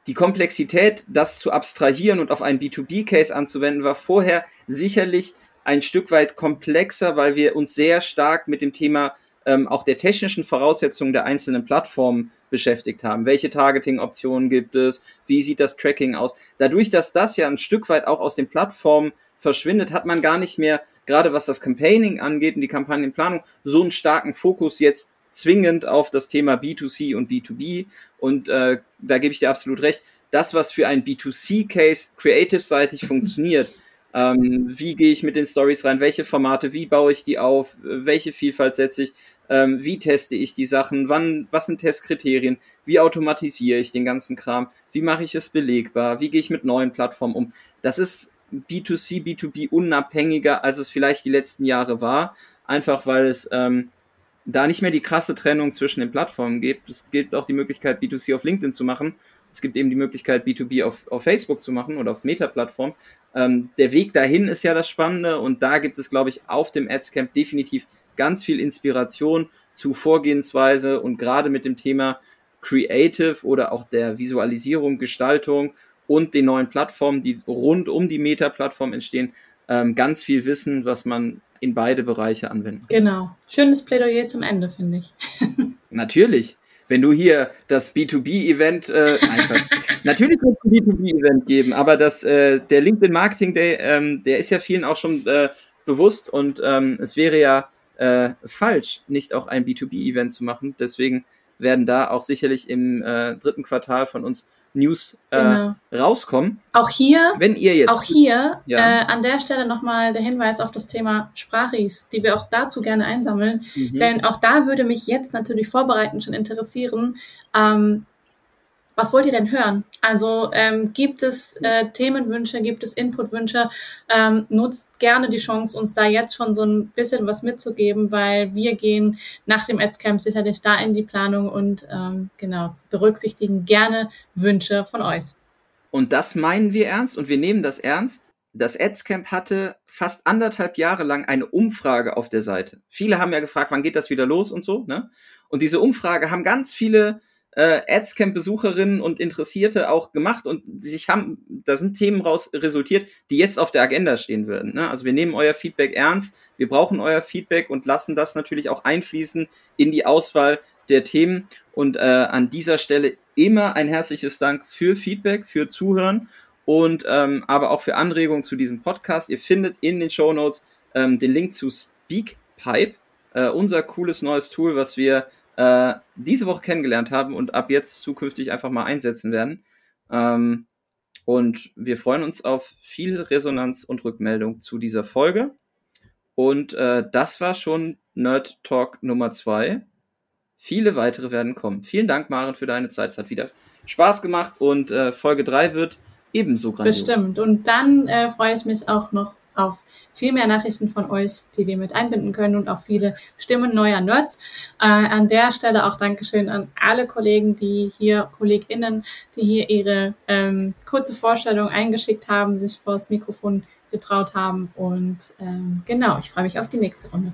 Die Komplexität, das zu abstrahieren und auf einen B2B-Case anzuwenden, war vorher sicherlich ein Stück weit komplexer, weil wir uns sehr stark mit dem Thema auch der technischen Voraussetzungen der einzelnen Plattformen beschäftigt haben. Welche Targeting-Optionen gibt es? Wie sieht das Tracking aus? Dadurch, dass das ja ein Stück weit auch aus den Plattformen verschwindet, hat man gar nicht mehr, gerade was das Campaigning angeht und die Kampagnenplanung, so einen starken Fokus jetzt zwingend auf das Thema B2C und B2B und da gebe ich dir absolut recht, das, was für ein B2C-Case creative-seitig funktioniert, wie gehe ich mit den Stories rein, welche Formate, wie baue ich die auf, welche Vielfalt setze ich, wie teste ich die Sachen, wann, was sind Testkriterien, wie automatisiere ich den ganzen Kram, wie mache ich es belegbar, wie gehe ich mit neuen Plattformen um, das ist B2C, B2B unabhängiger, als es vielleicht die letzten Jahre war, einfach weil es da nicht mehr die krasse Trennung zwischen den Plattformen gibt. Es gibt auch die Möglichkeit, B2C auf LinkedIn zu machen. Es gibt eben die Möglichkeit, B2B auf Facebook zu machen oder auf Meta-Plattformen. Der Weg dahin ist ja das Spannende und da gibt es, glaube ich, auf dem Adscamp definitiv ganz viel Inspiration zu Vorgehensweise und gerade mit dem Thema Creative oder auch der Visualisierung, Gestaltung und den neuen Plattformen, die rund um die Meta-Plattform entstehen, ganz viel Wissen, was man in beide Bereiche anwenden. Genau. Schönes Plädoyer zum Ende, finde ich. Natürlich. Wenn du hier das B2B-Event natürlich wird es ein B2B-Event geben, aber der LinkedIn Marketing Day, der ist ja vielen auch schon bewusst und es wäre ja falsch, nicht auch ein B2B-Event zu machen. Deswegen werden da auch sicherlich im dritten Quartal von uns News genau rauskommen. Auch hier, wenn ihr jetzt, an der Stelle nochmal der Hinweis auf das Thema Sprachis, die wir auch dazu gerne einsammeln, denn auch da würde mich jetzt natürlich vorbereitend schon interessieren, was wollt ihr denn hören? Also gibt es Themenwünsche, gibt es Inputwünsche? Nutzt gerne die Chance, uns da jetzt schon so ein bisschen was mitzugeben, weil wir gehen nach dem Adscamp sicherlich da in die Planung und berücksichtigen gerne Wünsche von euch. Und das meinen wir ernst und wir nehmen das ernst. Das Adscamp hatte fast 1,5 Jahre lang eine Umfrage auf der Seite. Viele haben ja gefragt, wann geht das wieder los und so, ne? Und diese Umfrage haben ganz viele Adscamp-Besucherinnen und Interessierte auch gemacht und da sind Themen raus resultiert, die jetzt auf der Agenda stehen würden. Ne? Also wir nehmen euer Feedback ernst, wir brauchen euer Feedback und lassen das natürlich auch einfließen in die Auswahl der Themen und an dieser Stelle immer ein herzliches Dank für Feedback, für Zuhören und aber auch für Anregungen zu diesem Podcast. Ihr findet in den Shownotes den Link zu Speakpipe, unser cooles neues Tool, was wir diese Woche kennengelernt haben und ab jetzt zukünftig einfach mal einsetzen werden. Und wir freuen uns auf viel Resonanz und Rückmeldung zu dieser Folge. Und das war schon Nerd Talk Nummer 2. Viele weitere werden kommen. Vielen Dank, Maren, für deine Zeit. Es hat wieder Spaß gemacht und Folge 3 wird ebenso grandios. Bestimmt. Und dann freue ich mich auch noch auf viel mehr Nachrichten von euch, die wir mit einbinden können und auch viele Stimmen neuer Nerds. An der Stelle auch Dankeschön an alle Kollegen, KollegInnen, die hier ihre kurze Vorstellung eingeschickt haben, sich vor das Mikrofon getraut haben und ich freue mich auf die nächste Runde.